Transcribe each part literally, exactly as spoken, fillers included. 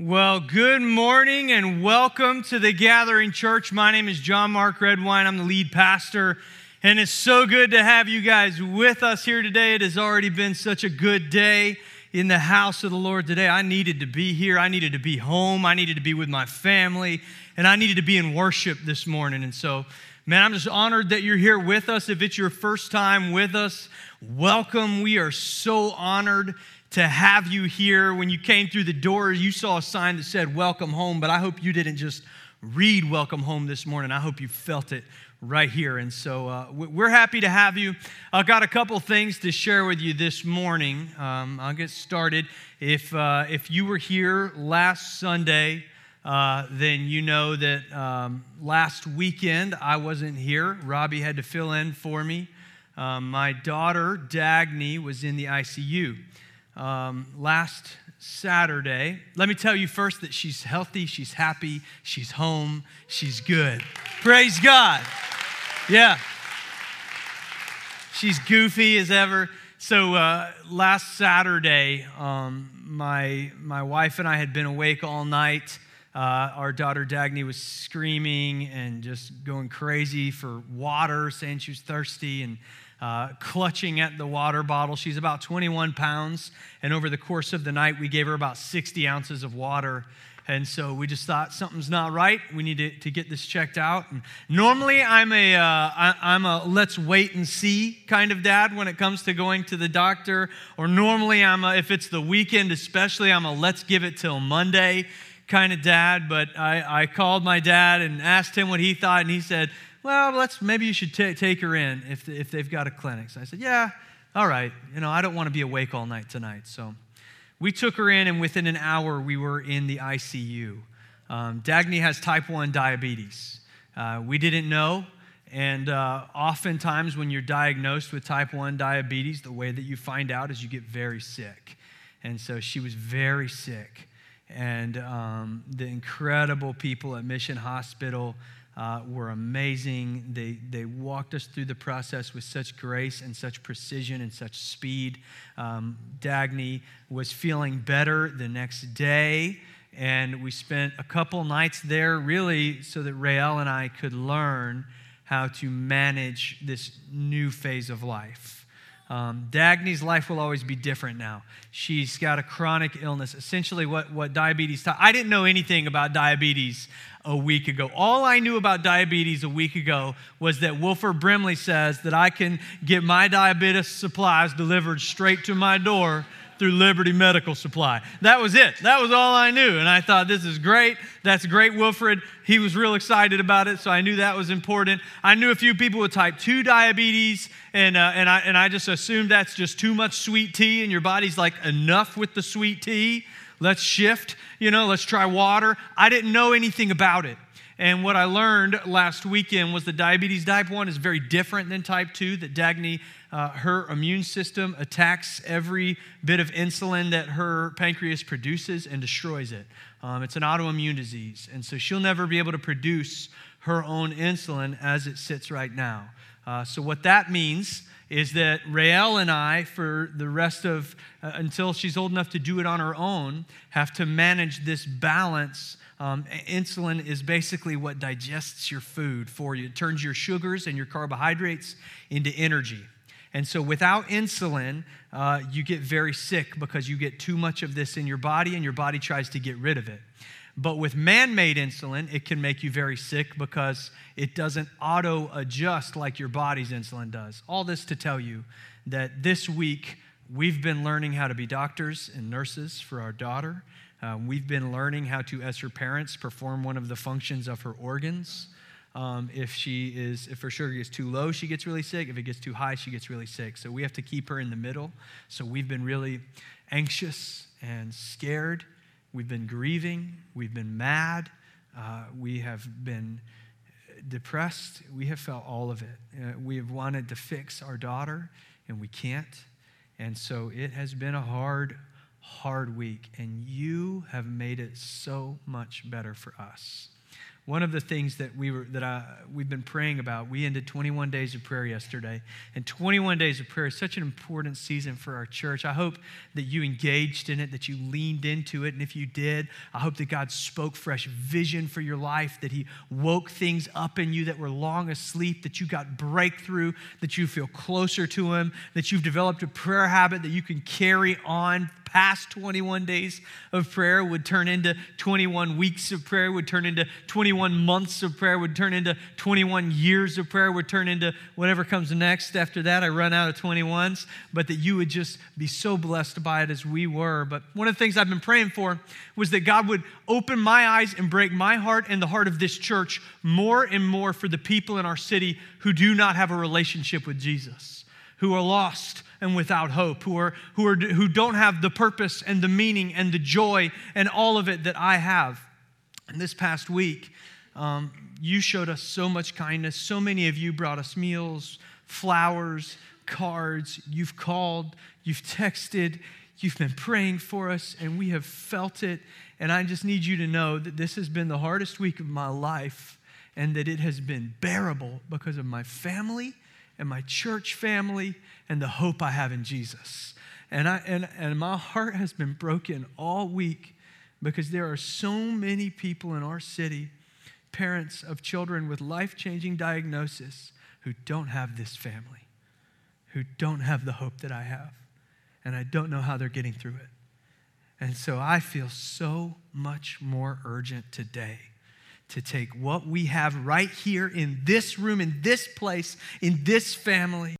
Well, good morning and welcome to the Gathering Church. My name is John Mark Redwine. I'm the lead pastor, and it's so good to have you guys with us here today. It has already been such a good day in the house of the Lord today. I needed to be here. I needed to be home. I needed to be with my family, and I needed to be in worship this morning. And so, man, I'm just honored that you're here with us. If it's your first time with us, welcome. We are so honored to have you here. When you came through the door, you saw a sign that said, "Welcome home," but I hope you didn't just read "Welcome home" this morning. I hope you felt it right here, and so uh, we're happy to have you. I've got a couple things to share with you this morning. Um, I'll get started. If, uh, if you were here last Sunday, uh, then you know that um, last weekend I wasn't here. Robbie had to fill in for me. Um, my daughter, Dagny, was in the I C U. Um, last Saturday. Let me tell you first that she's healthy, she's happy, she's home, she's good. Praise God. Yeah. She's goofy as ever. So uh, last Saturday, um, my, my wife and I had been awake all night. Uh, our daughter Dagny was screaming and just going crazy for water, saying she was thirsty, and Uh, clutching at the water bottle. She's about twenty-one pounds, and over the course of the night, we gave her about sixty ounces of water, and so we just thought something's not right. We need to, to get this checked out. And normally, I'm a, uh, I, I'm a let's wait and see kind of dad when it comes to going to the doctor, or normally, I'm a, if it's the weekend especially, I'm a let's give it till Monday kind of dad, but I, I called my dad and asked him what he thought, and he said, "Well, let's maybe you should t- take her in if if they've got a clinic." So I said, "Yeah, all right. You know, I don't want to be awake all night tonight." So we took her in, and within an hour, we were in the I C U. Um, Dagny has type one diabetes. Uh, we didn't know, and uh, oftentimes when you're diagnosed with type one diabetes, the way that you find out is you get very sick. And so she was very sick, and um, the incredible people at Mission Hospital Uh, were amazing. They they walked us through the process with such grace and such precision and such speed. Um, Dagny was feeling better the next day, and we spent a couple nights there really so that Raelle and I could learn how to manage this new phase of life. Um, Dagny's life will always be different now. She's got a chronic illness. Essentially what, what diabetes... Ta- I didn't know anything about diabetes a week ago. All I knew about diabetes a week ago was that Wilford Brimley says that I can get my diabetes supplies delivered straight to my door through Liberty Medical Supply. That was it. That was all I knew. And I thought, this is great. That's great, Wilfred. He was real excited about it, so I knew that was important. I knew a few people with type two diabetes, and uh, and I and I just assumed that's just too much sweet tea, and your body's like, enough with the sweet tea. Let's shift, you know, let's try water. I didn't know anything about it. And what I learned last weekend was that diabetes type one is very different than type two, that Dagny, uh, her immune system attacks every bit of insulin that her pancreas produces and destroys it. Um, it's an autoimmune disease, and so she'll never be able to produce her own insulin as it sits right now. Uh, so what that means is that Raelle and I, for the rest of, uh, until she's old enough to do it on her own, have to manage this balance. Um, insulin is basically what digests your food for you. It turns your sugars and your carbohydrates into energy. And so without insulin, uh, you get very sick because you get too much of this in your body, and your body tries to get rid of it. But with man-made insulin, it can make you very sick because it doesn't auto-adjust like your body's insulin does. All this to tell you that this week, we've been learning how to be doctors and nurses for our daughter. Uh, we've been learning how to, as her parents, perform one of the functions of her organs. Um, if she is, if her sugar gets too low, she gets really sick. If it gets too high, she gets really sick. So we have to keep her in the middle. So we've been really anxious and scared. We've been grieving. We've been mad. Uh, we have been depressed. We have felt all of it. Uh, we have wanted to fix our daughter, and we can't. And so it has been a hard, hard week, and you have made it so much better for us. One of the things that we were that I, we've been praying about, we ended twenty-one days of prayer yesterday. And twenty-one days of prayer is such an important season for our church. I hope that you engaged in it, that you leaned into it. And if you did, I hope that God spoke fresh vision for your life, that he woke things up in you that were long asleep, that you got breakthrough, that you feel closer to him, that you've developed a prayer habit that you can carry on. Past twenty-one days of prayer would turn into twenty-one weeks of prayer, would turn into twenty-one months of prayer, would turn into twenty-one years of prayer, would turn into whatever comes next after that. I run out of twenty-ones, but that you would just be so blessed by it as we were. But one of the things I've been praying for was that God would open my eyes and break my heart and the heart of this church more and more for the people in our city who do not have a relationship with Jesus, who are lost and without hope, who are who are who don't have the purpose and the meaning and the joy and all of it that I have. And this past week, um, you showed us so much kindness. So many of you brought us meals, flowers, cards. You've called, you've texted, you've been praying for us, and we have felt it. And I just need you to know that this has been the hardest week of my life, and that it has been bearable because of my family and my church family, and the hope I have in Jesus. And I and, and my heart has been broken all week because there are so many people in our city, parents of children with life-changing diagnosis, who don't have this family, who don't have the hope that I have. And I don't know how they're getting through it. And so I feel so much more urgent today to take what we have right here in this room, in this place, in this family,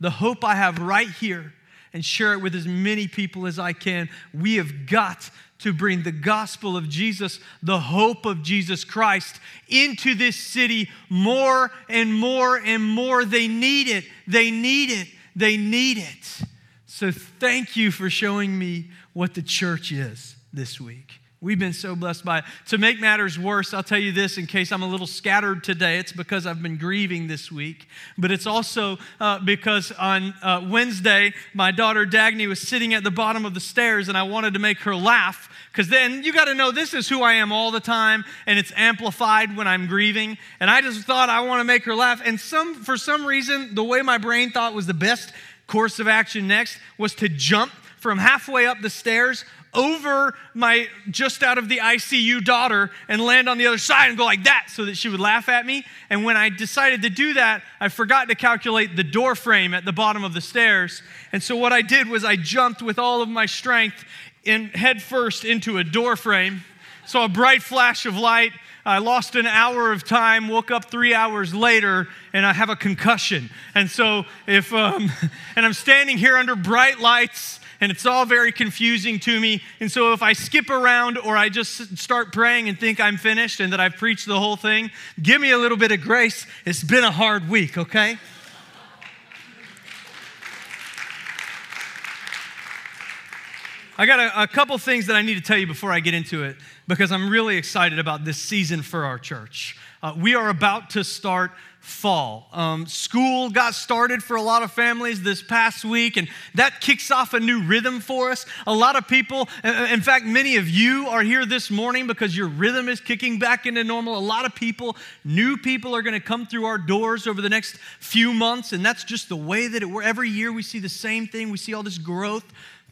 the hope I have right here, and share it with as many people as I can. We have got to bring the gospel of Jesus, the hope of Jesus Christ, into this city more and more and more. They need it. They need it. They need it. So thank you for showing me what the church is this week. We've been so blessed by it. To make matters worse, I'll tell you this, in case I'm a little scattered today, it's because I've been grieving this week. But it's also uh, because on uh, Wednesday, my daughter Dagny was sitting at the bottom of the stairs, and I wanted to make her laugh. Because then, you got to know, this is who I am all the time, and it's amplified when I'm grieving. And I just thought I want to make her laugh. And some for some reason, the way my brain thought was the best course of action next was to jump from halfway up the stairs over my just out of the I C U daughter and land on the other side and go like that so that she would laugh at me. And when I decided to do that, I forgot to calculate the door frame at the bottom of the stairs. And so what I did was I jumped with all of my strength in head first into a door frame. Saw a bright flash of light. I lost an hour of time, woke up three hours later, and I have a concussion. And so if, um, and I'm standing here under bright lights, and it's all very confusing to me. And so if I skip around or I just start praying and think I'm finished and that I've preached the whole thing, give me a little bit of grace. It's been a hard week, okay? I got a, a couple things that I need to tell you before I get into it, because I'm really excited about this season for our church. Uh, we are about to start fall. Um, school got started for a lot of families this past week, and that kicks off a new rhythm for us. A lot of people, in fact, many of you are here this morning because your rhythm is kicking back into normal. A lot of people, new people, are going to come through our doors over the next few months, and that's just the way that it works. Every year we see the same thing. We see all this growth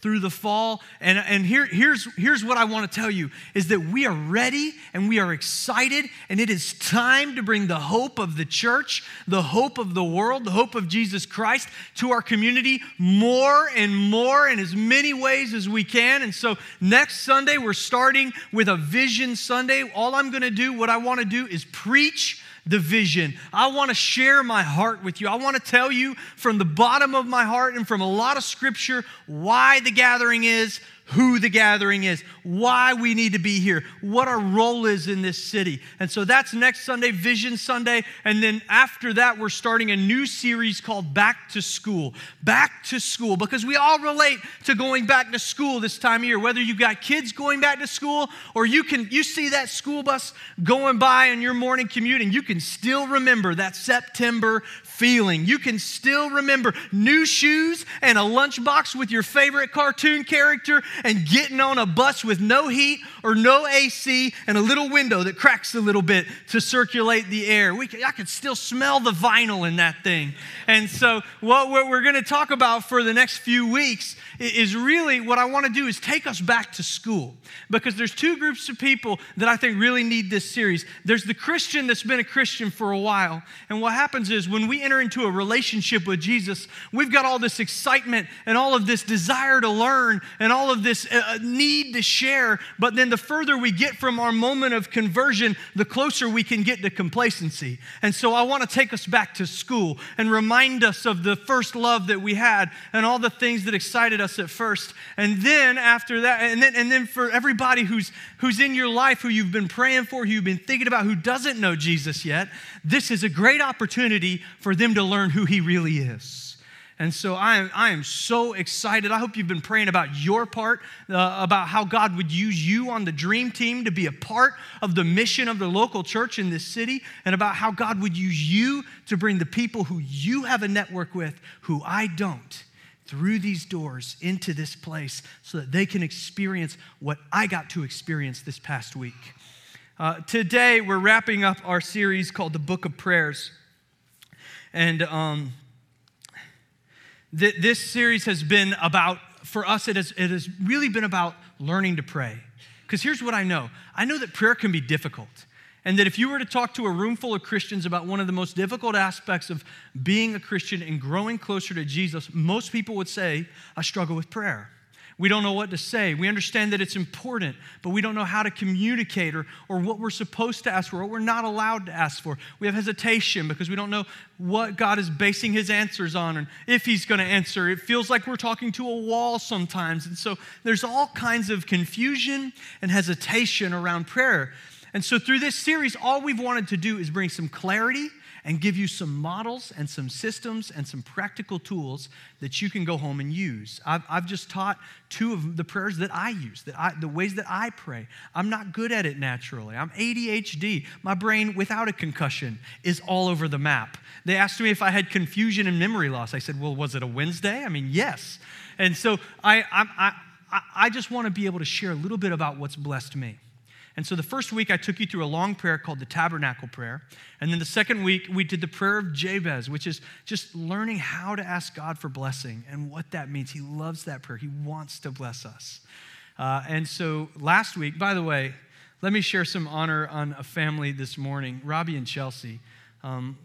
through the fall. And, and here, here's, here's what I want to tell you, is that we are ready and we are excited, and it is time to bring the hope of the church, the hope of the world, the hope of Jesus Christ to our community more and more in as many ways as we can. And so next Sunday, we're starting with a Vision Sunday. All I'm going to do, what I want to do is preach the vision. I want to share my heart with you. I want to tell you from the bottom of my heart and from a lot of scripture why the gathering is, who the gathering is, why we need to be here, what our role is in this city. And so that's next Sunday, Vision Sunday. And then after that, we're starting a new series called Back to School. Back to School, because we all relate to going back to school this time of year, whether you've got kids going back to school or you can you see that school bus going by in your morning commute, and you can still remember that September feeling. You can still remember new shoes and a lunchbox with your favorite cartoon character and getting on a bus with no heat or no A C and a little window that cracks a little bit to circulate the air. We could, I could still smell the vinyl in that thing. And so what we're going to talk about for the next few weeks is really what I want to do is take us back to school, because there's two groups of people that I think really need this series. There's the Christian that's been a Christian for a while, and what happens is when we enter into a relationship with Jesus, we've got all this excitement and all of this desire to learn and all of this uh, need to share, but then the further we get from our moment of conversion, the closer we can get to complacency. And so I want to take us back to school and remind us of the first love that we had and all the things that excited us at first. And then after that, and then and then for everybody who's who's in your life, who you've been praying for, who you've been thinking about, who doesn't know Jesus yet, this is a great opportunity for them to learn who he really is. And so I am, I am so excited. I hope you've been praying about your part, uh, about how God would use you on the dream team to be a part of the mission of the local church in this city, and about how God would use you to bring the people who you have a network with, who I don't, through these doors into this place so that they can experience what I got to experience this past week. Uh, today, we're wrapping up our series called The Book of Prayers. And um, th- this series has been about, for us, it has, it has really been about learning to pray. Because here's what I know. I know that prayer can be difficult. And that if you were to talk to a room full of Christians about one of the most difficult aspects of being a Christian and growing closer to Jesus, most people would say, I struggle with prayer. We don't know what to say. We understand that it's important, but we don't know how to communicate or, or what we're supposed to ask for, or what we're not allowed to ask for. We have hesitation because we don't know what God is basing his answers on and if he's going to answer. It feels like we're talking to a wall sometimes. And so there's all kinds of confusion and hesitation around prayer. And so through this series, all we've wanted to do is bring some clarity and give you some models and some systems and some practical tools that you can go home and use. I've, I've just taught two of the prayers that I use, that I, the ways that I pray. I'm not good at it naturally. I'm A D H D. My brain, without a concussion, is all over the map. They asked me if I had confusion and memory loss. I said, well, was it a Wednesday? I mean, yes. And so I, I, I, I just want to be able to share a little bit about what's blessed me. And so the first week, I took you through a long prayer called the Tabernacle Prayer. And then the second week, we did the Prayer of Jabez, which is just learning how to ask God for blessing and what that means. He loves that prayer. He wants to bless us. Uh, and so last week, by the way, let me share some honor on a family this morning, Robbie and Chelsea. Um,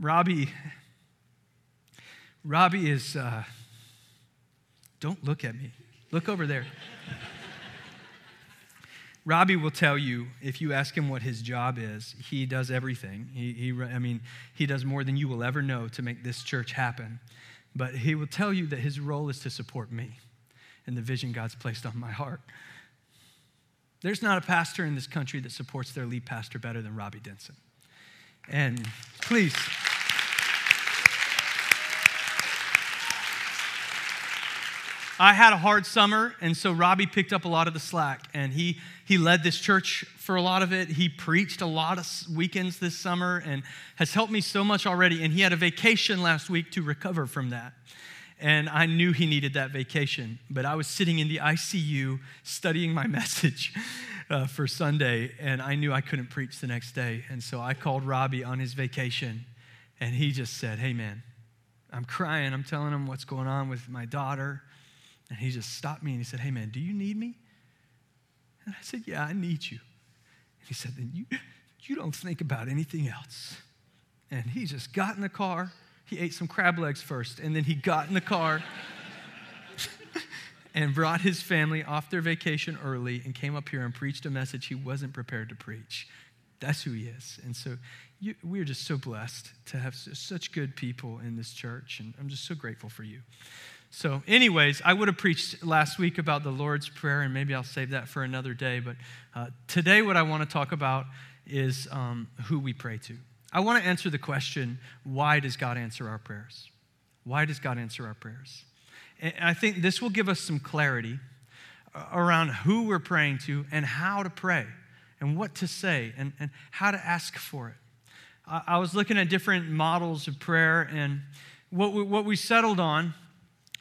Robbie, Robbie is, uh, don't look at me. Look over there. Robbie will tell you, if you ask him what his job is, he does everything. He, he, I mean, he does more than you will ever know to make this church happen. But he will tell you that his role is to support me and the vision God's placed on my heart. There's not a pastor in this country that supports their lead pastor better than Robbie Denson. And please... I had a hard summer, and so Robbie picked up a lot of the slack, and he he led this church for a lot of it. He preached a lot of weekends this summer and has helped me so much already, and he had a vacation last week to recover from that. And I knew he needed that vacation, but I was sitting in the I C U studying my message uh, for Sunday, and I knew I couldn't preach the next day. And so I called Robbie on his vacation, and he just said, hey, man, I'm crying. I'm telling him what's going on with my daughter. And he just stopped me and he said, hey, man, do you need me? And I said, yeah, I need you. And he said, then you, you don't think about anything else. And he just got in the car. He ate some crab legs first. And then he got in the car and brought his family off their vacation early and came up here and preached a message he wasn't prepared to preach. That's who he is. And so you, we're just so blessed to have such good people in this church. And I'm just so grateful for you. So anyways, I would have preached last week about the Lord's Prayer, and maybe I'll save that for another day. But uh, today what I want to talk about is um, who we pray to. I want to answer the question, why does God answer our prayers? Why does God answer our prayers? And I think this will give us some clarity around who we're praying to and how to pray and what to say and, and how to ask for it. I, I was looking at different models of prayer, and what we, what we settled on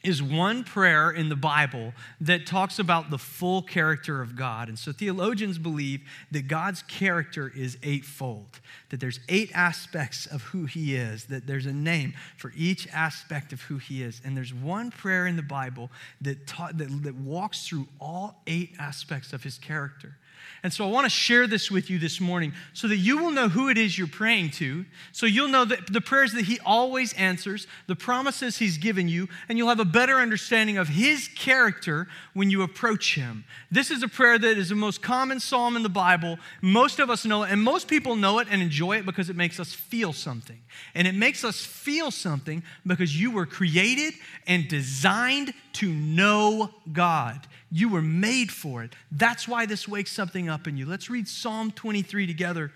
is one prayer in the Bible that talks about the full character of God. And so theologians believe that God's character is eightfold, that there's eight aspects of who he is, that there's a name for each aspect of who he is. And there's one prayer in the Bible that, ta- that, that walks through all eight aspects of his character. And so I want to share this with you this morning so that you will know who it is you're praying to, so you'll know that the prayers that he always answers, the promises he's given you, and you'll have a better understanding of his character when you approach him. This is a prayer that is the most common psalm in the Bible. Most of us know it, and most people know it and enjoy it because it makes us feel something. And it makes us feel something because you were created and designed to know God. You were made for it. That's why this wakes something up in you. Let's read Psalm twenty-three together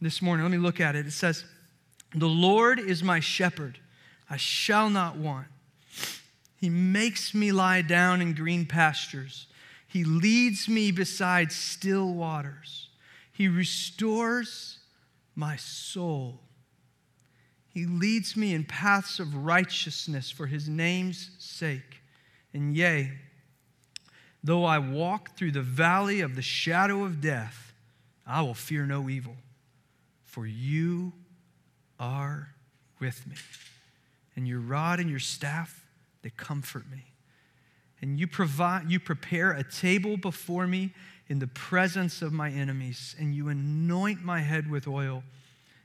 this morning. Let me look at it. It says, "The Lord is my shepherd. I shall not want. He makes me lie down in green pastures. He leads me beside still waters. He restores my soul. He leads me in paths of righteousness for his name's sake. And yea, though I walk through the valley of the shadow of death, I will fear no evil, for you are with me. And your rod and your staff, they comfort me. And you provide, you prepare a table before me in the presence of my enemies, and you anoint my head with oil,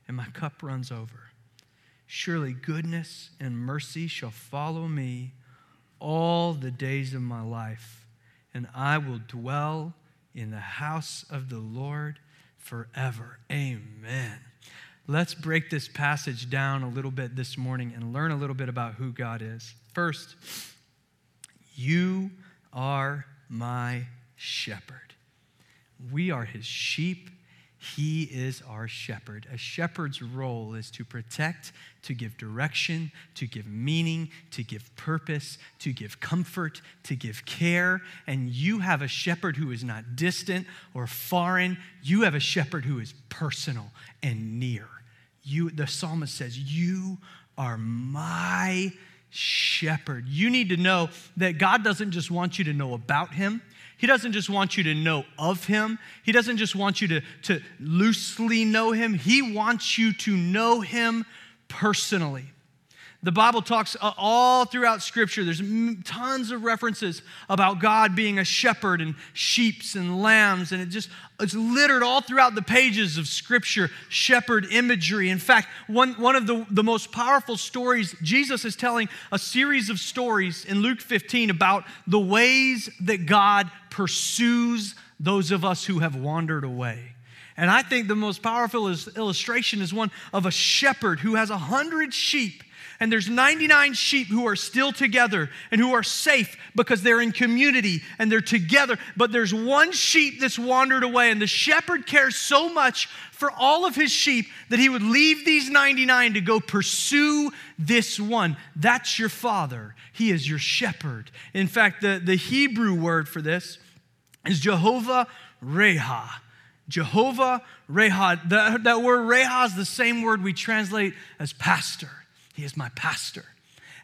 and my cup runs over. Surely goodness and mercy shall follow me all the days of my life, and I will dwell in the house of the Lord forever." Amen. Let's break this passage down a little bit this morning and learn a little bit about who God is. First, you are my shepherd. We are his sheep. He is our shepherd. A shepherd's role is to protect, to give direction, to give meaning, to give purpose, to give comfort, to give care. And you have a shepherd who is not distant or foreign. You have a shepherd who is personal and near. You, the psalmist says, you are my shepherd. You need to know that God doesn't just want you to know about him. He doesn't just want you to know of him. He doesn't just want you to, to loosely know him. He wants you to know him personally. The Bible talks all throughout Scripture. There's tons of references about God being a shepherd and sheeps and lambs, and it just it's littered all throughout the pages of Scripture, shepherd imagery. In fact, one, one of the, the most powerful stories, Jesus is telling a series of stories in Luke fifteen about the ways that God pursues those of us who have wandered away. And I think the most powerful is, illustration is one of a shepherd who has one hundred sheep, and there's ninety-nine sheep who are still together and who are safe because they're in community and they're together. But there's one sheep that's wandered away, and the shepherd cares so much for all of his sheep that he would leave these ninety-nine to go pursue this one. That's your Father. He is your shepherd. In fact, the, the Hebrew word for this is Jehovah Reha. Jehovah Reha. The, that word Reha is the same word we translate as pastor. He is my pastor,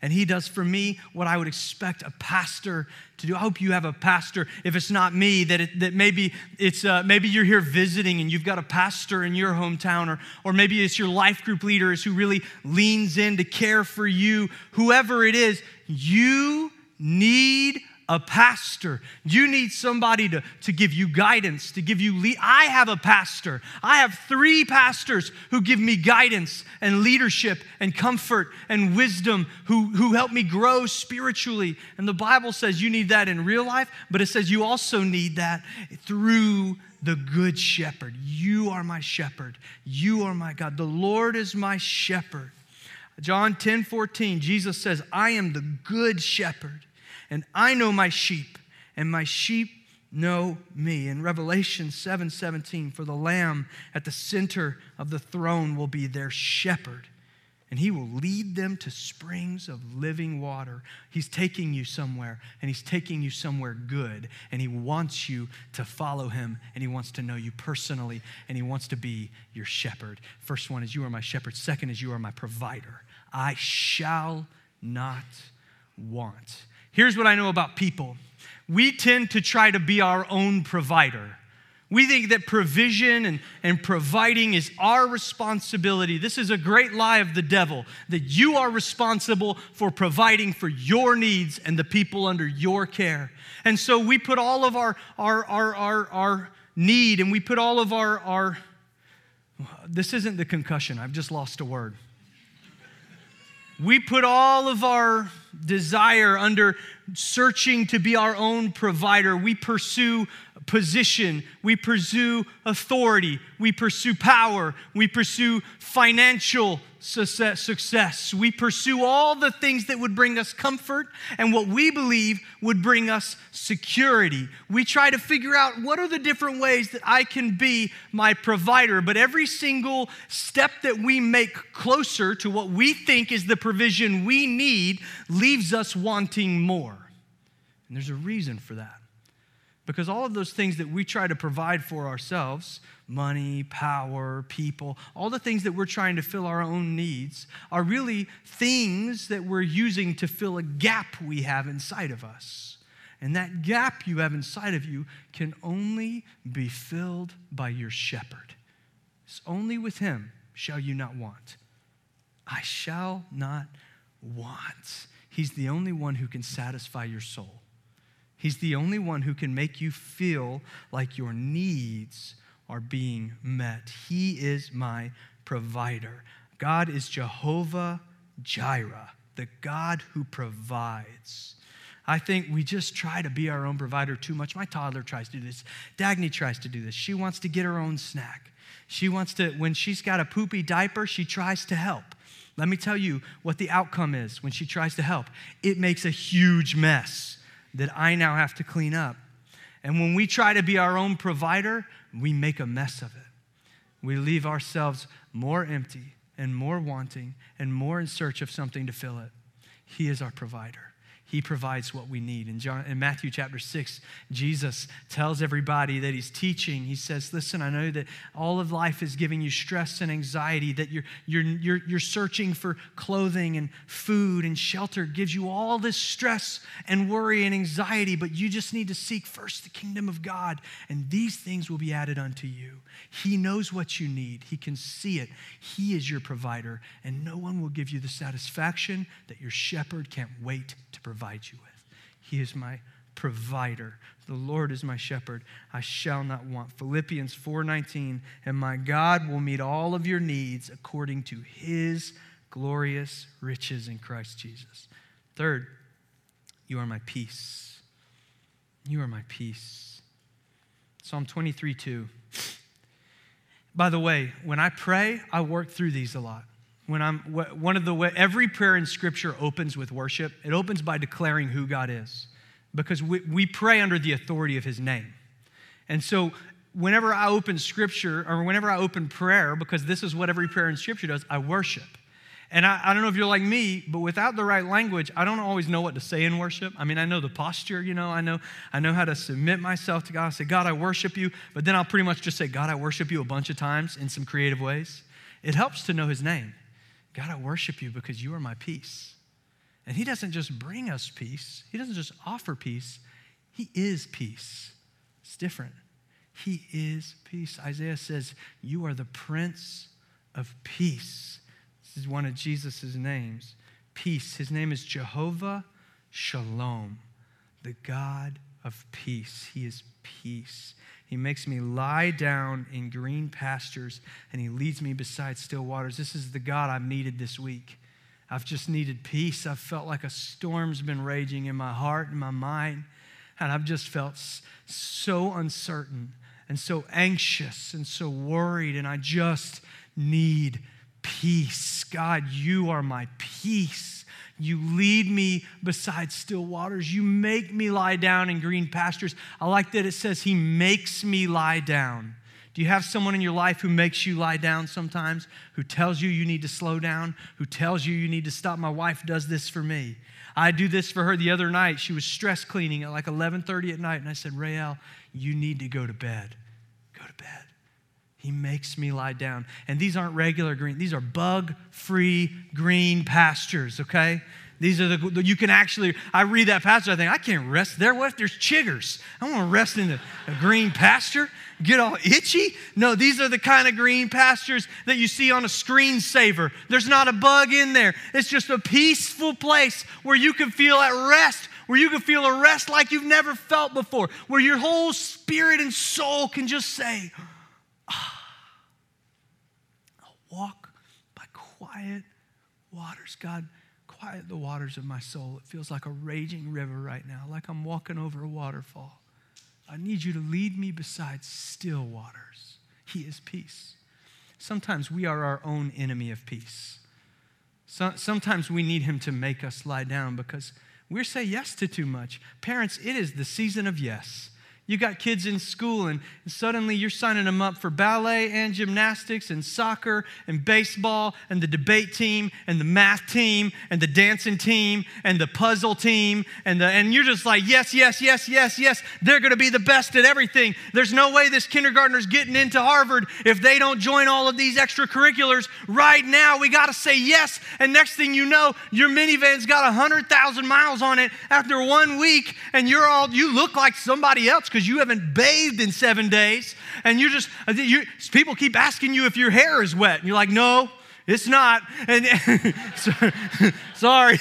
and he does for me what I would expect a pastor to do. I hope you have a pastor. If it's not me, that it, that maybe it's uh, maybe you're here visiting and you've got a pastor in your hometown, or or maybe it's your life group leaders who really leans in to care for you. Whoever it is, you need a pastor. You need somebody to, to give you guidance, to give you lead. I have a pastor. I have three pastors who give me guidance and leadership and comfort and wisdom, who, who help me grow spiritually. And the Bible says you need that in real life, but it says you also need that through the good shepherd. You are my shepherd. You are my God. The Lord is my shepherd. John ten fourteen, Jesus says, "I am the good shepherd, and I know my sheep, and my sheep know me." In Revelation seven seventeen, "For the Lamb at the center of the throne will be their shepherd, and he will lead them to springs of living water." He's taking you somewhere, and he's taking you somewhere good, and he wants you to follow him, and he wants to know you personally, and he wants to be your shepherd. First one is, you are my shepherd. Second is, you are my provider. I shall not want. Here's what I know about people. We tend to try to be our own provider. We think that provision and, and providing is our responsibility. This is a great lie of the devil, that you are responsible for providing for your needs and the people under your care. And so we put all of our, our, our, our, our need and we put all of our, our, this isn't the concussion, I've just lost a word. We put all of our desire under searching to be our own provider. We pursue position. We pursue authority. We pursue power. We pursue financial success. We pursue all the things that would bring us comfort and what we believe would bring us security. We try to figure out what are the different ways that I can be my provider. But every single step that we make closer to what we think is the provision we need leaves us wanting more. And there's a reason for that. Because all of those things that we try to provide for ourselves, money, power, people, all the things that we're trying to fill our own needs are really things that we're using to fill a gap we have inside of us. And that gap you have inside of you can only be filled by your shepherd. It's only with him shall you not want. I shall not want. He's the only one who can satisfy your soul. He's the only one who can make you feel like your needs are being met. He is my provider. God is Jehovah Jireh, the God who provides. I think we just try to be our own provider too much. My toddler tries to do this. Dagny tries to do this. She wants to get her own snack. She wants to, when she's got a poopy diaper, she tries to help. Let me tell you what the outcome is when she tries to help. It makes a huge mess that I now have to clean up. And when we try to be our own provider, we make a mess of it. We leave ourselves more empty and more wanting and more in search of something to fill it. He is our provider. He provides what we need. In, John, in Matthew chapter six, Jesus tells everybody that he's teaching. He says, listen, I know that all of life is giving you stress and anxiety, that you're, you're, you're, you're searching for clothing and food and shelter. It gives you all this stress and worry and anxiety, but you just need to seek first the kingdom of God, and these things will be added unto you. He knows what you need. He can see it. He is your provider, and no one will give you the satisfaction that your shepherd can't wait to provide. Provide you with. He is my provider. The Lord is my shepherd. I shall not want. Philippians four nineteen, and my God will meet all of your needs according to his glorious riches in Christ Jesus. Third, you are my peace. You are my peace. Psalm twenty-three two. By the way, when I pray, I work through these a lot. When I'm one of the way, every prayer in Scripture opens with worship. It opens by declaring who God is, because we, we pray under the authority of his name. And so whenever I open Scripture, or whenever I open prayer, because this is what every prayer in Scripture does, I worship. And I, I don't know if you're like me, but without the right language, I don't always know what to say in worship. I mean, I know the posture, you know, I know I know how to submit myself to God. I say, God, I worship you. But then I'll pretty much just say, God, I worship you a bunch of times in some creative ways. It helps to know his name. God, I worship you because you are my peace. And he doesn't just bring us peace. He doesn't just offer peace. He is peace. It's different. He is peace. Isaiah says, you are the Prince of Peace. This is one of Jesus' names. Peace. His name is Jehovah Shalom, the God of peace. He is peace. He makes me lie down in green pastures, and he leads me beside still waters. This is the God I've needed this week. I've just needed peace. I've felt like a storm's been raging in my heart and my mind, and I've just felt so uncertain and so anxious and so worried, and I just need peace. God, you are my peace. You lead me beside still waters. You make me lie down in green pastures. I like that it says he makes me lie down. Do you have someone in your life who makes you lie down sometimes, who tells you you need to slow down, who tells you you need to stop? My wife does this for me. I do this for her the other night. She was stress cleaning at like eleven thirty at night, and I said, Raelle, you need to go to bed. Go to bed. He makes me lie down. And these aren't regular green. These are bug-free green pastures, okay? These are the, you can actually, I read that passage, I think, I can't rest there. What if there's chiggers? I want to rest in the, a green pasture, get all itchy. No, these are the kind of green pastures that you see on a screensaver. There's not a bug in there. It's just a peaceful place where you can feel at rest, where you can feel a rest like you've never felt before, where your whole spirit and soul can just say, ah, a walk by quiet waters, God. Quiet the waters of my soul. It feels like a raging river right now, like I'm walking over a waterfall. I need you to lead me beside still waters. He is peace. Sometimes we are our own enemy of peace. So, sometimes we need him to make us lie down because we say yes to too much. Parents, it is the season of yes. You got kids in school and suddenly you're signing them up for ballet and gymnastics and soccer and baseball and the debate team and the math team and the dancing team and the puzzle team. And the, and you're just like, yes, yes, yes, yes, yes. They're going to be the best at everything. There's no way this kindergartner's getting into Harvard if they don't join all of these extracurriculars right now. We got to say yes. And next thing you know, your minivan's got one hundred thousand miles on it after one week and you're all, you look like somebody else because you haven't bathed in seven days, and you're just, you, people keep asking you if your hair is wet, and you're like, no, it's not. And sorry.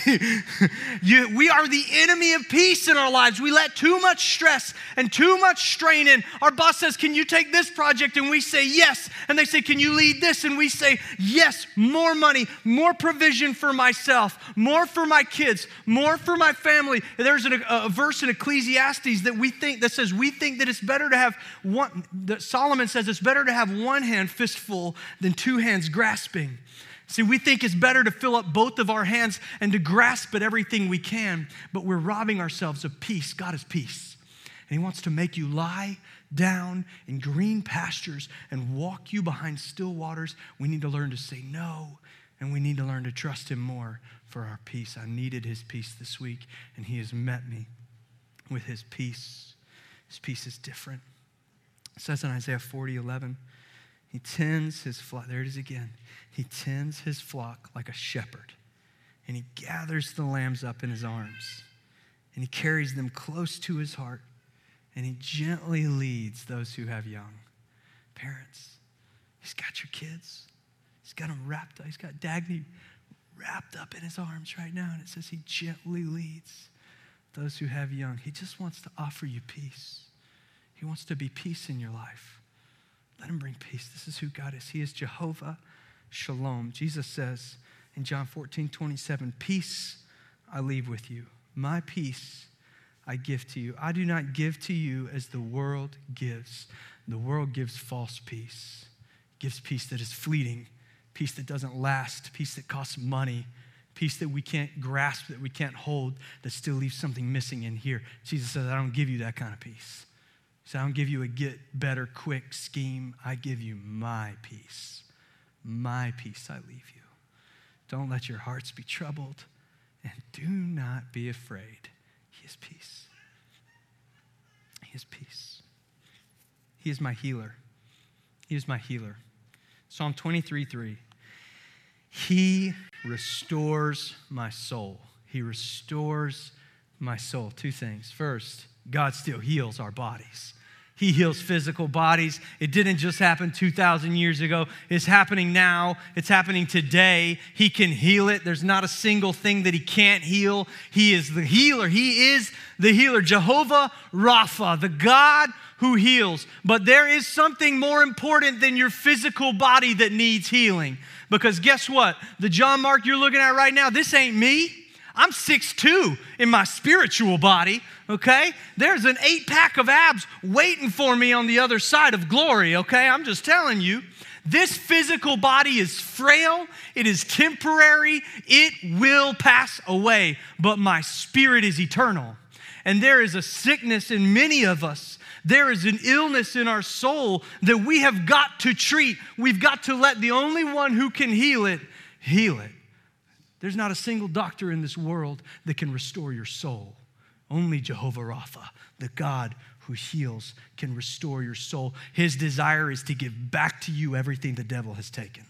You, we are the enemy of peace in our lives. We let too much stress and too much strain in. Our boss says, can you take this project? And we say, yes. And they say, can you lead this? And we say, yes, more money, more provision for myself, more for my kids, more for my family. There's a, a verse in Ecclesiastes that we think that says, we think that it's better to have one, that Solomon says it's better to have one hand fistful than two hands grasping. See, we think it's better to fill up both of our hands and to grasp at everything we can, but we're robbing ourselves of peace. God is peace. And he wants to make you lie down in green pastures and walk you behind still waters. We need to learn to say no, and we need to learn to trust him more for our peace. I needed his peace this week, and he has met me with his peace. His peace is different. It says in Isaiah forty eleven. He tends his flock, there it is again. He tends his flock like a shepherd, and he gathers the lambs up in his arms, and he carries them close to his heart, and he gently leads those who have young. Parents, he's got your kids. He's got them wrapped up. He's got Dagny wrapped up in his arms right now, and it says he gently leads those who have young. He just wants to offer you peace. He wants to be peace in your life. Let him bring peace. This is who God is. He is Jehovah Shalom. Jesus says in John fourteen twenty-seven, peace I leave with you. My peace I give to you. I do not give to you as the world gives. The world gives false peace. It gives peace that is fleeting, peace that doesn't last, peace that costs money, peace that we can't grasp, that we can't hold, that still leaves something missing in here. Jesus says, I don't give you that kind of peace. So I don't give you a get better quick scheme. I give you my peace. My peace I leave you. Don't let your hearts be troubled and do not be afraid. He is peace. He is peace. He is my healer. He is my healer. Psalm twenty-three three. He restores my soul. He restores my soul. Two things. First, God still heals our bodies. He heals physical bodies. It didn't just happen two thousand years ago. It's happening now. It's happening today. He can heal it. There's not a single thing that he can't heal. He is the healer. He is the healer. Jehovah Rapha, the God who heals. But there is something more important than your physical body that needs healing. Because guess what? The John Mark you're looking at right now, this ain't me. I'm six two in my spiritual body, okay? There's an eight-pack of abs waiting for me on the other side of glory, okay? I'm just telling you, this physical body is frail. It is temporary. It will pass away, but my spirit is eternal. And there is a sickness in many of us. There is an illness in our soul that we have got to treat. We've got to let the only one who can heal it, heal it. There's not a single doctor in this world that can restore your soul. Only Jehovah Rapha, the God who heals, can restore your soul. His desire is to give back to you everything the devil has taken.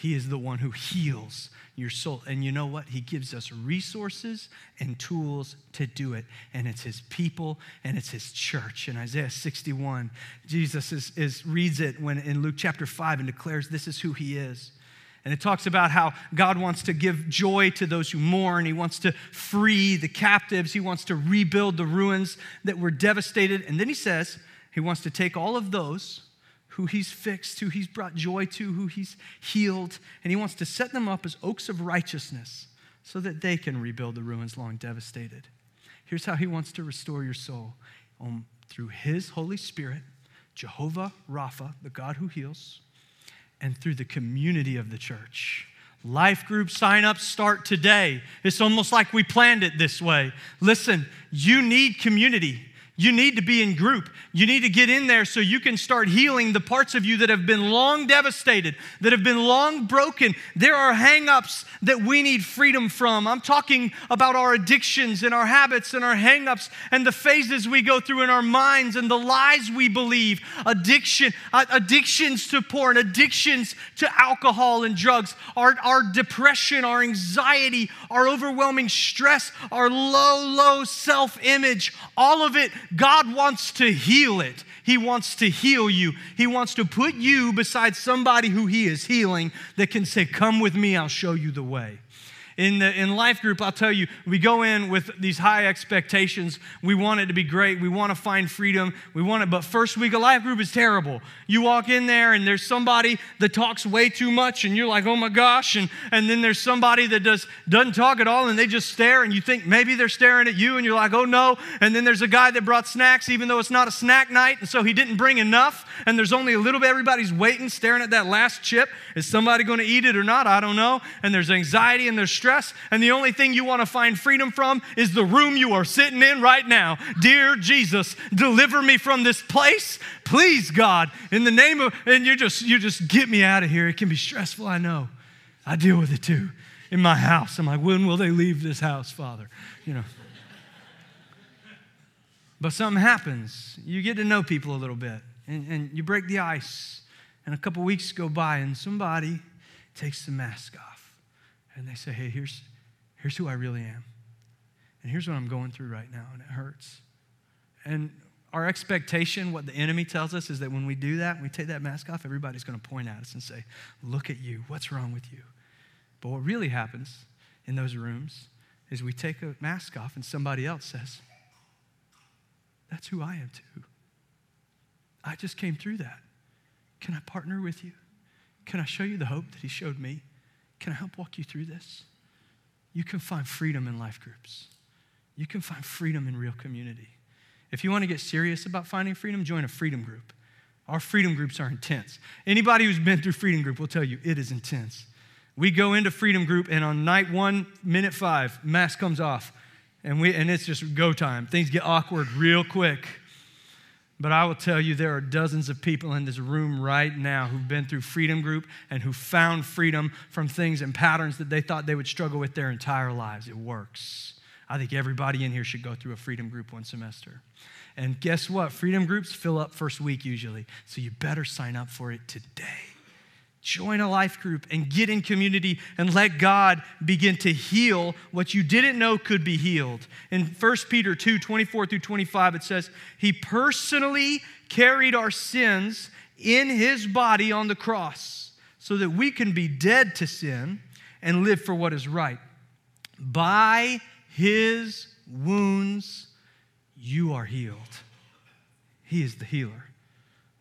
He is the one who heals your soul. And you know what? He gives us resources and tools to do it. And it's his people and it's his church. In Isaiah sixty-one, Jesus is, is reads it when in Luke chapter five and declares this is who he is. And it talks about how God wants to give joy to those who mourn. He wants to free the captives. He wants to rebuild the ruins that were devastated. And then he says he wants to take all of those who he's fixed, who he's brought joy to, who he's healed, and he wants to set them up as oaks of righteousness so that they can rebuild the ruins long devastated. Here's how he wants to restore your soul. Um, through his Holy Spirit, Jehovah Rapha, the God who heals, and through the community of the church. Life group sign-ups start today. It's almost like we planned it this way. Listen, you need community. You need to be in group. You need to get in there so you can start healing the parts of you that have been long devastated, that have been long broken. There are hang-ups that we need freedom from. I'm talking about our addictions and our habits and our hang-ups and the phases we go through in our minds and the lies we believe, addiction, addictions to porn, addictions to alcohol and drugs, our, our depression, our anxiety, our overwhelming stress, our low, low self-image, all of it. God wants to heal it. He wants to heal you. He wants to put you beside somebody who he is healing that can say, come with me, I'll show you the way. In the in life group, I'll tell you, we go in with these high expectations. We want it to be great. We want to find freedom. We want it. But first week of life group is terrible. You walk in there and there's somebody that talks way too much and you're like, oh my gosh. And, and then there's somebody that does, doesn't talk at all and they just stare and you think maybe they're staring at you and you're like, oh no. And then there's a guy that brought snacks even though it's not a snack night and so he didn't bring enough and there's only a little bit. Everybody's waiting, staring at that last chip. Is somebody going to eat it or not? I don't know. And there's anxiety and there's stress. And the only thing you want to find freedom from is the room you are sitting in right now. Dear Jesus, deliver me from this place. Please, God, in the name of, and you just, you just get me out of here. It can be stressful, I know. I deal with it too in my house. I'm like, when will they leave this house, Father? You know. But something happens. You get to know people a little bit and, and you break the ice and a couple weeks go by and somebody takes the mask off. And they say, hey, here's, here's who I really am. And here's what I'm going through right now, and it hurts. And our expectation, what the enemy tells us, is that when we do that, when we take that mask off, everybody's going to point at us and say, look at you, what's wrong with you? But what really happens in those rooms is we take a mask off and somebody else says, that's who I am too. I just came through that. Can I partner with you? Can I show you the hope that he showed me? Can I help walk you through this? You can find freedom in life groups. You can find freedom in real community. If you want to get serious about finding freedom, join a freedom group. Our freedom groups are intense. Anybody who's been through freedom group will tell you it is intense. We go into freedom group and on night one, minute five, mask comes off and we and it's just go time. Things get awkward real quick. But I will tell you, there are dozens of people in this room right now who've been through freedom group and who found freedom from things and patterns that they thought they would struggle with their entire lives. It works. I think everybody in here should go through a freedom group one semester. And guess what? Freedom groups fill up first week usually, so you better sign up for it today. Join a life group and get in community and let God begin to heal what you didn't know could be healed. In First Peter two, twenty-four through twenty-five, it says, he personally carried our sins in his body on the cross so that we can be dead to sin and live for what is right. By his wounds, you are healed. He is the healer.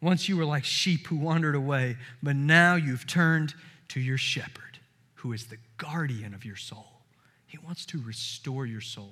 Once you were like sheep who wandered away, but now you've turned to your shepherd, who is the guardian of your soul. He wants to restore your soul.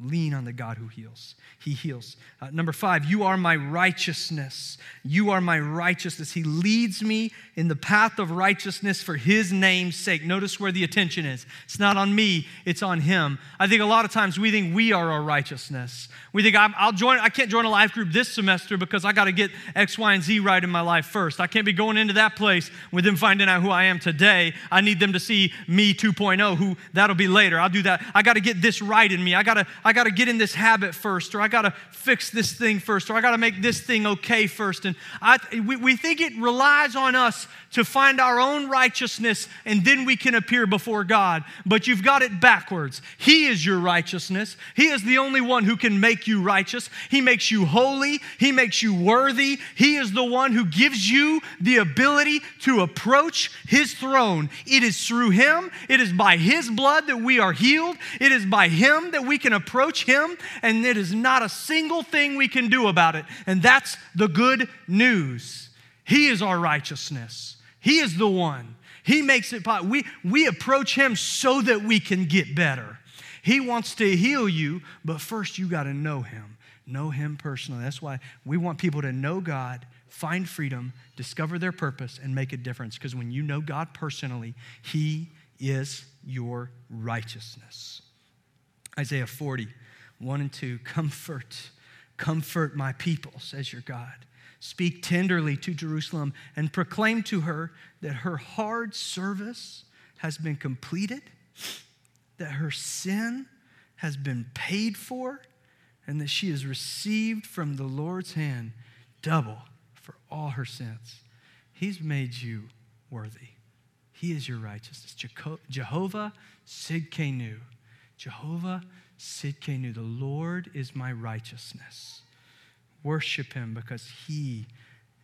Lean on the God who heals. He heals. Uh, number five, you are my righteousness. You are my righteousness. He leads me in the path of righteousness for his name's sake. Notice where the attention is. It's not on me, it's on him. I think a lot of times we think we are our righteousness. We think I'm, I'll join, I can't join a life group this semester because I got to get X, Y, and Z right in my life first. I can't be going into that place with them finding out who I am today. I need them to see me two point oh, who that'll be later. I'll do that. I got to get this right in me. I got to, I got to get in this habit first, or I got to fix this thing first, or I got to make this thing okay first. And I, we, we think it relies on us to find our own righteousness, and then we can appear before God. But you've got it backwards. He is your righteousness. He is the only one who can make you righteous. He makes you holy. He makes you worthy. He is the one who gives you the ability to approach His throne. It is through Him. It is by His blood that we are healed. It is by Him that we can approach Him, and it is not a single thing we can do about it. And that's the good news. He is our righteousness. He is the one. He makes it possible. We, we approach Him so that we can get better. He wants to heal you, but first you got to know Him. Know Him personally. That's why we want people to know God, find freedom, discover their purpose, and make a difference. Because when you know God personally, He is your righteousness. Isaiah forty, one and two, comfort, comfort my people, says your God. Speak tenderly to Jerusalem and proclaim to her that her hard service has been completed, that her sin has been paid for, and that she has received from the Lord's hand double for all her sins. He's made you worthy. He is your righteousness. Jehovah Sidkenu. Jehovah Sidkenu. The Lord is my righteousness. Worship Him because He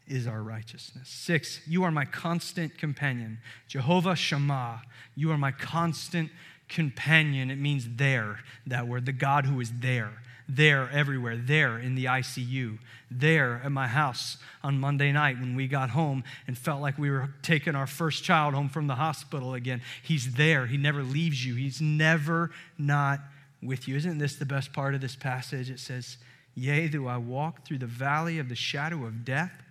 is our righteousness. Six, you are my constant companion. Jehovah Shammah. You are my constant companion. It means there, that word, the God who is there. There, everywhere, there in the I C U, there at my house on Monday night when we got home and felt like we were taking our first child home from the hospital again. He's there. He never leaves you. He's never not with you. Isn't this the best part of this passage? It says, yea, though I walk through the valley of the shadow of death,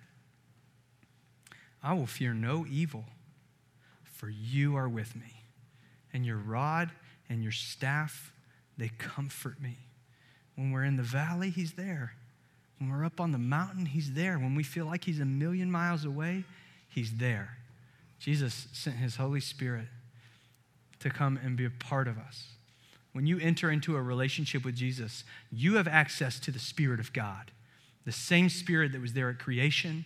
I will fear no evil, for you are with me, and your rod and your staff, they comfort me. When we're in the valley, He's there. When we're up on the mountain, He's there. When we feel like He's a million miles away, He's there. Jesus sent His Holy Spirit to come and be a part of us. When you enter into a relationship with Jesus, you have access to the Spirit of God, the same Spirit that was there at creation,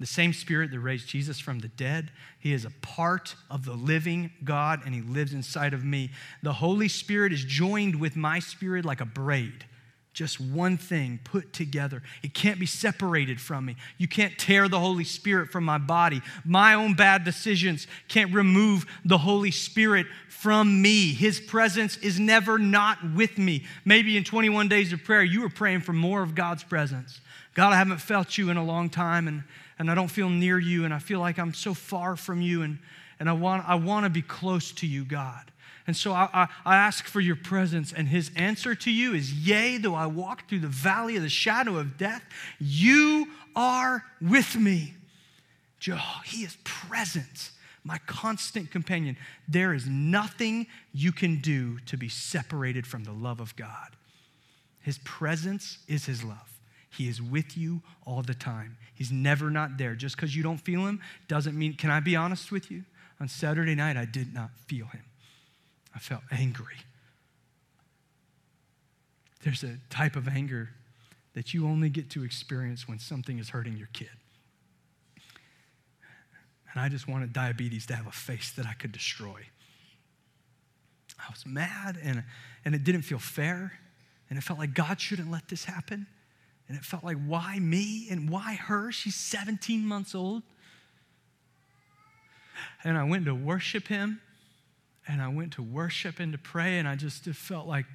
the same Spirit that raised Jesus from the dead. He is a part of the living God, and He lives inside of me. The Holy Spirit is joined with my spirit like a braid. Just one thing put together. It can't be separated from me. You can't tear the Holy Spirit from my body. My own bad decisions can't remove the Holy Spirit from me. His presence is never not with me. Maybe in twenty-one days of prayer, you were praying for more of God's presence. God, I haven't felt you in a long time, and, and I don't feel near you, and I feel like I'm so far from you, and, and I want I want to be close to you, God. And so I, I, I ask for your presence, and His answer to you is, yea, though I walk through the valley of the shadow of death, you are with me. Jehovah, He is present, my constant companion. There is nothing you can do to be separated from the love of God. His presence is His love. He is with you all the time. He's never not there. Just because you don't feel Him doesn't mean, can I be honest with you? On Saturday night, I did not feel Him. I felt angry. There's a type of anger that you only get to experience when something is hurting your kid. And I just wanted diabetes to have a face that I could destroy. I was mad, and, and it didn't feel fair, and it felt like God shouldn't let this happen, and it felt like, why me, and why her? She's seventeen months old. And I went to worship Him, and I went to worship and to pray, and I just it felt like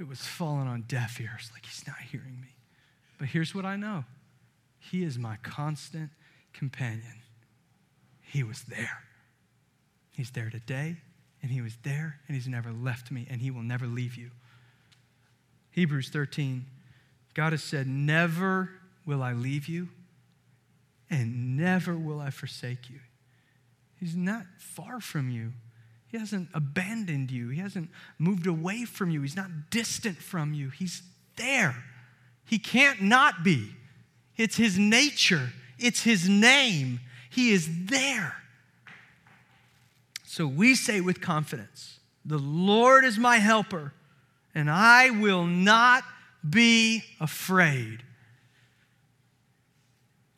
it was falling on deaf ears, like He's not hearing me. But here's what I know. He is my constant companion. He was there. He's there today, and He was there, and He's never left me, and He will never leave you. Hebrews thirteen, God has said, never will I leave you, and never will I forsake you. He's not far from you. He hasn't abandoned you. He hasn't moved away from you. He's not distant from you. He's there. He can't not be. It's His nature. It's His name. He is there. So we say with confidence, the Lord is my helper, and I will not be afraid.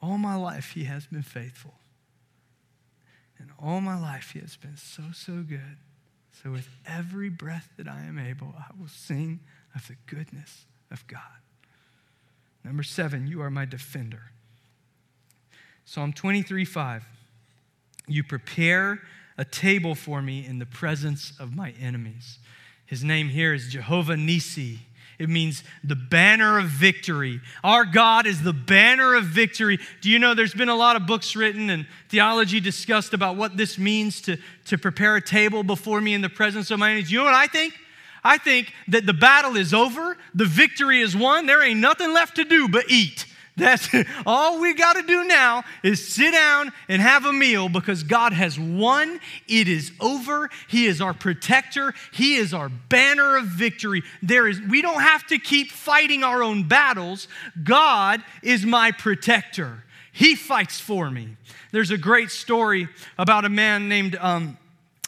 All my life, he has been faithful. And all my life, he has been so, so good. So with every breath that I am able, I will sing of the goodness of God. Number seven, you are my defender. Psalm twenty-three, five. You prepare a table for me in the presence of my enemies. His name here is Jehovah Nissi. It means the banner of victory. Our God is the banner of victory. Do you know there's been a lot of books written and theology discussed about what this means to, to prepare a table before me in the presence of my enemies? You know what I think? I think that the battle is over. The victory is won. There ain't nothing left to do but eat. That's all we got to do now is sit down and have a meal because God has won. It is over. He is our protector. He is our banner of victory. There is, we don't have to keep fighting our own battles. God is my protector. He fights for me. There's a great story about a man named, um,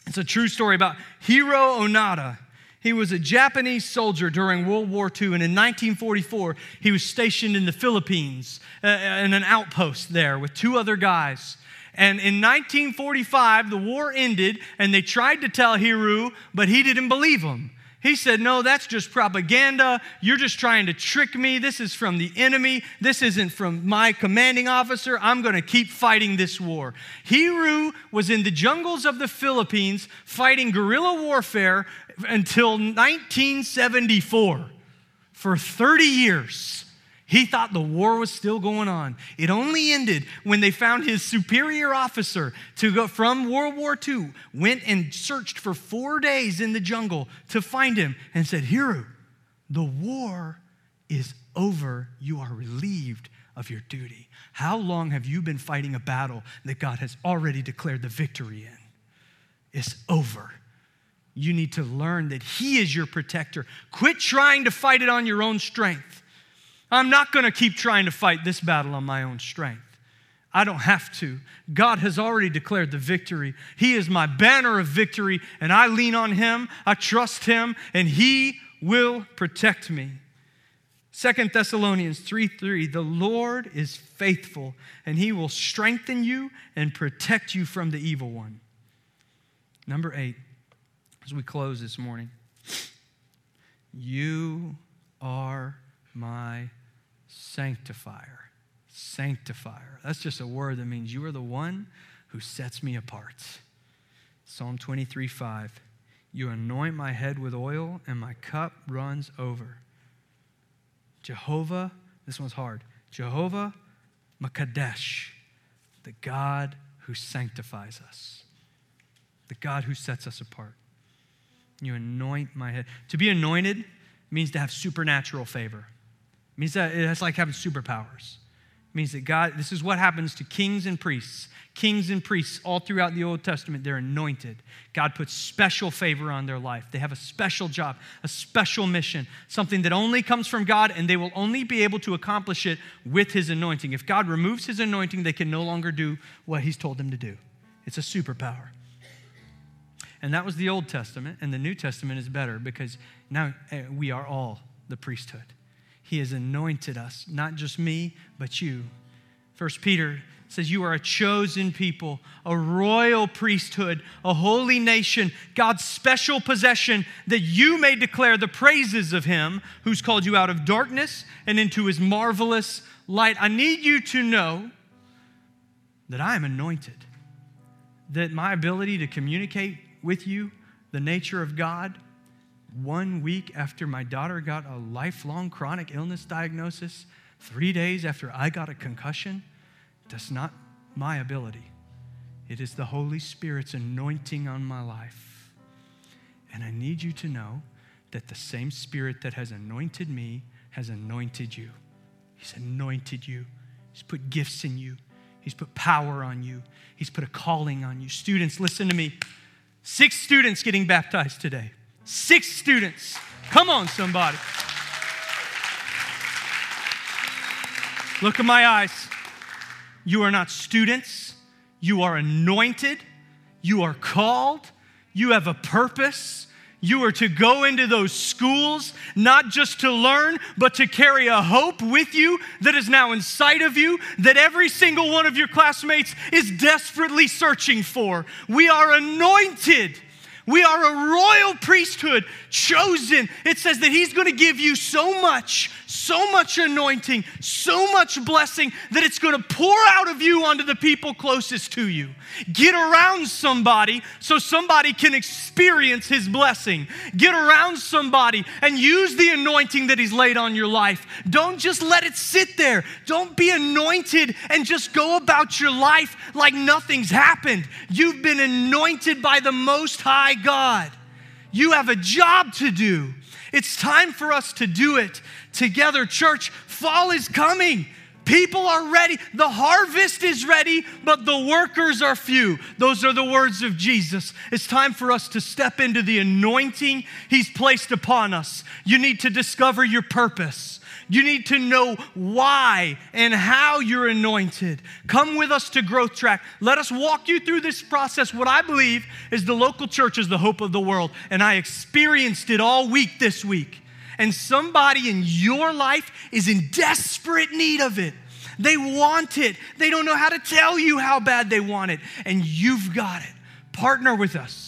it's a true story about Hiro Onoda. He was a Japanese soldier during World War Two, and in nineteen forty-four, he was stationed in the Philippines uh, in an outpost there with two other guys. And in nineteen forty-five, the war ended, and they tried to tell Hiro, but he didn't believe them. He said, no, that's just propaganda. You're just trying to trick me. This is from the enemy. This isn't from my commanding officer. I'm going to keep fighting this war. Hiro was in the jungles of the Philippines fighting guerrilla warfare until nineteen seventy-four. For thirty years, he thought the war was still going on. It only ended when they found his superior officer to go from World War Two, went and searched for four days in the jungle to find him and said, Hiro, the war is over. You are relieved of your duty. How long have you been fighting a battle that God has already declared the victory in? It's over. You need to learn that he is your protector. Quit trying to fight it on your own strength. I'm not going to keep trying to fight this battle on my own strength. I don't have to. God has already declared the victory. He is my banner of victory, and I lean on him. I trust him, and he will protect me. Second Thessalonians three three, the Lord is faithful, and he will strengthen you and protect you from the evil one. Number eight. As we close this morning, you are my sanctifier. Sanctifier. That's just a word that means you are the one who sets me apart. Psalm twenty-three, five. You anoint my head with oil and my cup runs over. Jehovah, this one's hard. Jehovah Makadesh, the God who sanctifies us, the God who sets us apart. You anoint my head. To be anointed means to have supernatural favor. It means that it's like having superpowers. It means that God, this is what happens to kings and priests. Kings and priests all throughout the Old Testament, they're anointed. God puts special favor on their life. They have a special job, a special mission, something that only comes from God, and they will only be able to accomplish it with his anointing. If God removes his anointing, they can no longer do what he's told them to do. It's a superpower. And that was the Old Testament, and the New Testament is better because now we are all the priesthood. He has anointed us, not just me, but you. First Peter says, you are a chosen people, a royal priesthood, a holy nation, God's special possession, that you may declare the praises of him who's called you out of darkness and into his marvelous light. I need you to know that I am anointed, that my ability to communicate with you the nature of God. One week after my daughter got a lifelong chronic illness diagnosis, three days after I got a concussion, that's not my ability. It is the Holy Spirit's anointing on my life. And I need you to know that the same Spirit that has anointed me has anointed you. He's anointed you. He's put gifts in you. He's put power on you. He's put a calling on you. Students, listen to me. Six students getting baptized today. Six students. Come on, somebody. Look in my eyes. You are not students. You are anointed. You are called. You have a purpose. You are to go into those schools, not just to learn, but to carry a hope with you that is now inside of you, that every single one of your classmates is desperately searching for. We are anointed. We are a royal priesthood, chosen. It says that he's going to give you so much, so much anointing, so much blessing that it's going to pour out of you onto the people closest to you. Get around somebody so somebody can experience his blessing. Get around somebody and use the anointing that he's laid on your life. Don't just let it sit there. Don't be anointed and just go about your life like nothing's happened. You've been anointed by the Most High God. You have a job to do. It's time for us to do it together. Church, fall is coming. People are ready. The harvest is ready, but the workers are few. Those are the words of Jesus. It's time for us to step into the anointing he's placed upon us. You need to discover your purpose. You need to know why and how you're anointed. Come with us to Growth Track. Let us walk you through this process. What I believe is the local church is the hope of the world, and I experienced it all week this week. And somebody in your life is in desperate need of it. They want it. They don't know how to tell you how bad they want it, and you've got it. Partner with us.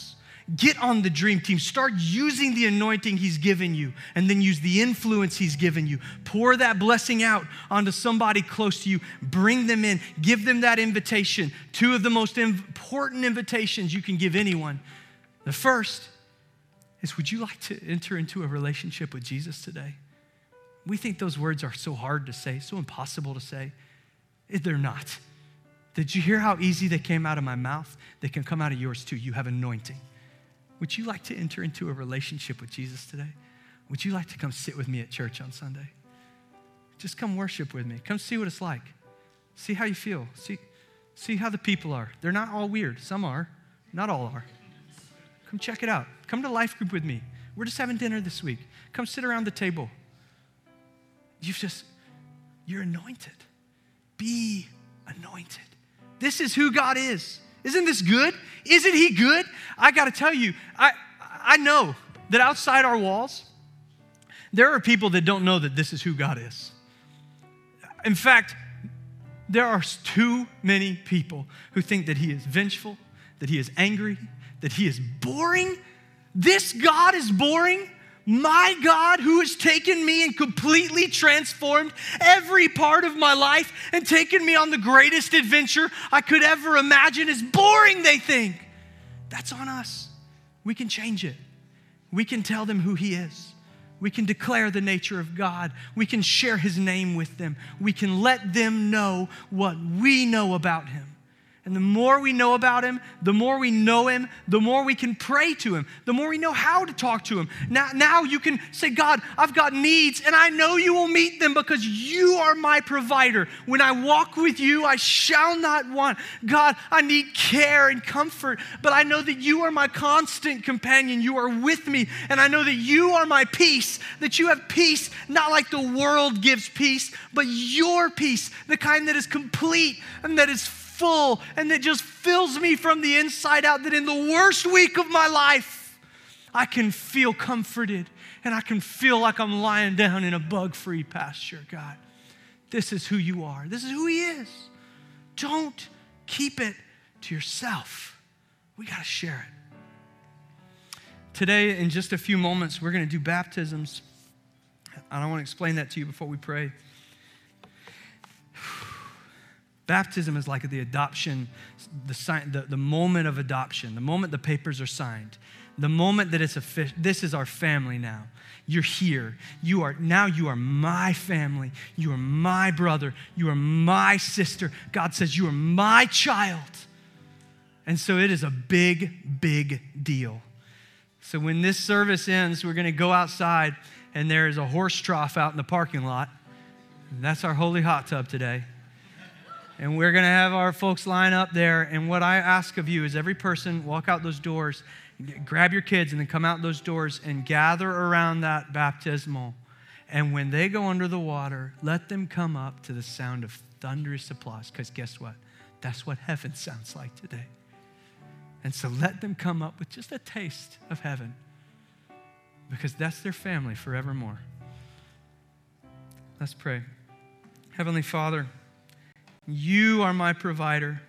Get on the dream team. Start using the anointing he's given you, and then use the influence he's given you. Pour that blessing out onto somebody close to you. Bring them in. Give them that invitation. Two of the most important invitations you can give anyone. The first is, would you like to enter into a relationship with Jesus today? We think those words are so hard to say, so impossible to say. They're not. Did you hear how easy they came out of my mouth? They can come out of yours too. You have anointing. Would you like to enter into a relationship with Jesus today? Would you like to come sit with me at church on Sunday? Just come worship with me. Come see what it's like. See how you feel. See, see how the people are. They're not all weird. Some are. Not all are. Come check it out. Come to life group with me. We're just having dinner this week. Come sit around the table. You've just, you're anointed. Be anointed. This is who God is. Isn't this good? Isn't he good? I got to tell you, I I know that outside our walls, there are people that don't know that this is who God is. In fact, there are too many people who think that he is vengeful, that he is angry, that he is boring. This God is boring. My God, who has taken me and completely transformed every part of my life and taken me on the greatest adventure I could ever imagine, is boring, they think. That's on us. We can change it. We can tell them who he is. We can declare the nature of God. We can share his name with them. We can let them know what we know about him. And the more we know about him, the more we know him, the more we can pray to him, the more we know how to talk to him. Now, now you can say, God, I've got needs, and I know you will meet them because you are my provider. When I walk with you, I shall not want. God, I need care and comfort, but I know that you are my constant companion. You are with me, and I know that you are my peace, that you have peace, not like the world gives peace, but your peace, the kind that is complete and that is full and that just fills me from the inside out, that in the worst week of my life, I can feel comforted and I can feel like I'm lying down in a bug-free pasture, God. This is who you are. This is who he is. Don't keep it to yourself. We got to share it. Today, in just a few moments, we're going to do baptisms. And I want to explain that to you before we pray. Baptism is like the adoption, the, sign, the, the moment of adoption, the moment the papers are signed, the moment that it's official. This is our family now. You're here. You are now. You are my family. You are my brother. You are my sister. God says you are my child, and so it is a big, big deal. So when this service ends, we're going to go outside, and there is a horse trough out in the parking lot. And that's our holy hot tub today. And we're going to have our folks line up there. And what I ask of you is every person walk out those doors, grab your kids, and then come out those doors and gather around that baptismal. And when they go under the water, let them come up to the sound of thunderous applause. Because guess what? That's what heaven sounds like today. And so let them come up with just a taste of heaven. because that's their family forevermore. Let's pray. Heavenly Father, you are my provider.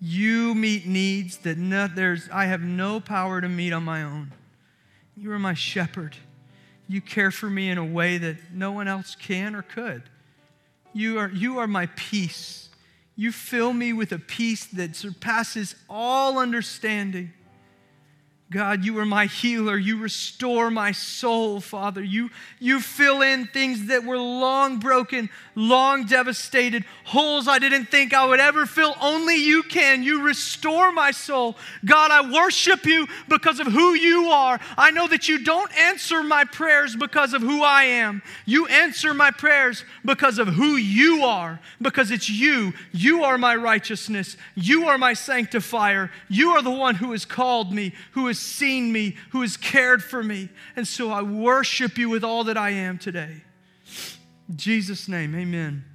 You meet needs that no, there's, I have no power to meet on my own. You are my shepherd. You care for me in a way that no one else can or could. You are, you are my peace. You fill me with a peace that surpasses all understanding. God, you are my healer. You restore my soul, Father. You, you fill in things that were long broken, long devastated, holes I didn't think I would ever fill. Only you can. You restore my soul. God, I worship you because of who you are. I know that you don't answer my prayers because of who I am. You answer my prayers because of who you are, because it's you. You are my righteousness. You are my sanctifier. You are the one who has called me, who has seen me, who has cared for me. And so I worship you with all that I am today. In Jesus' name, amen.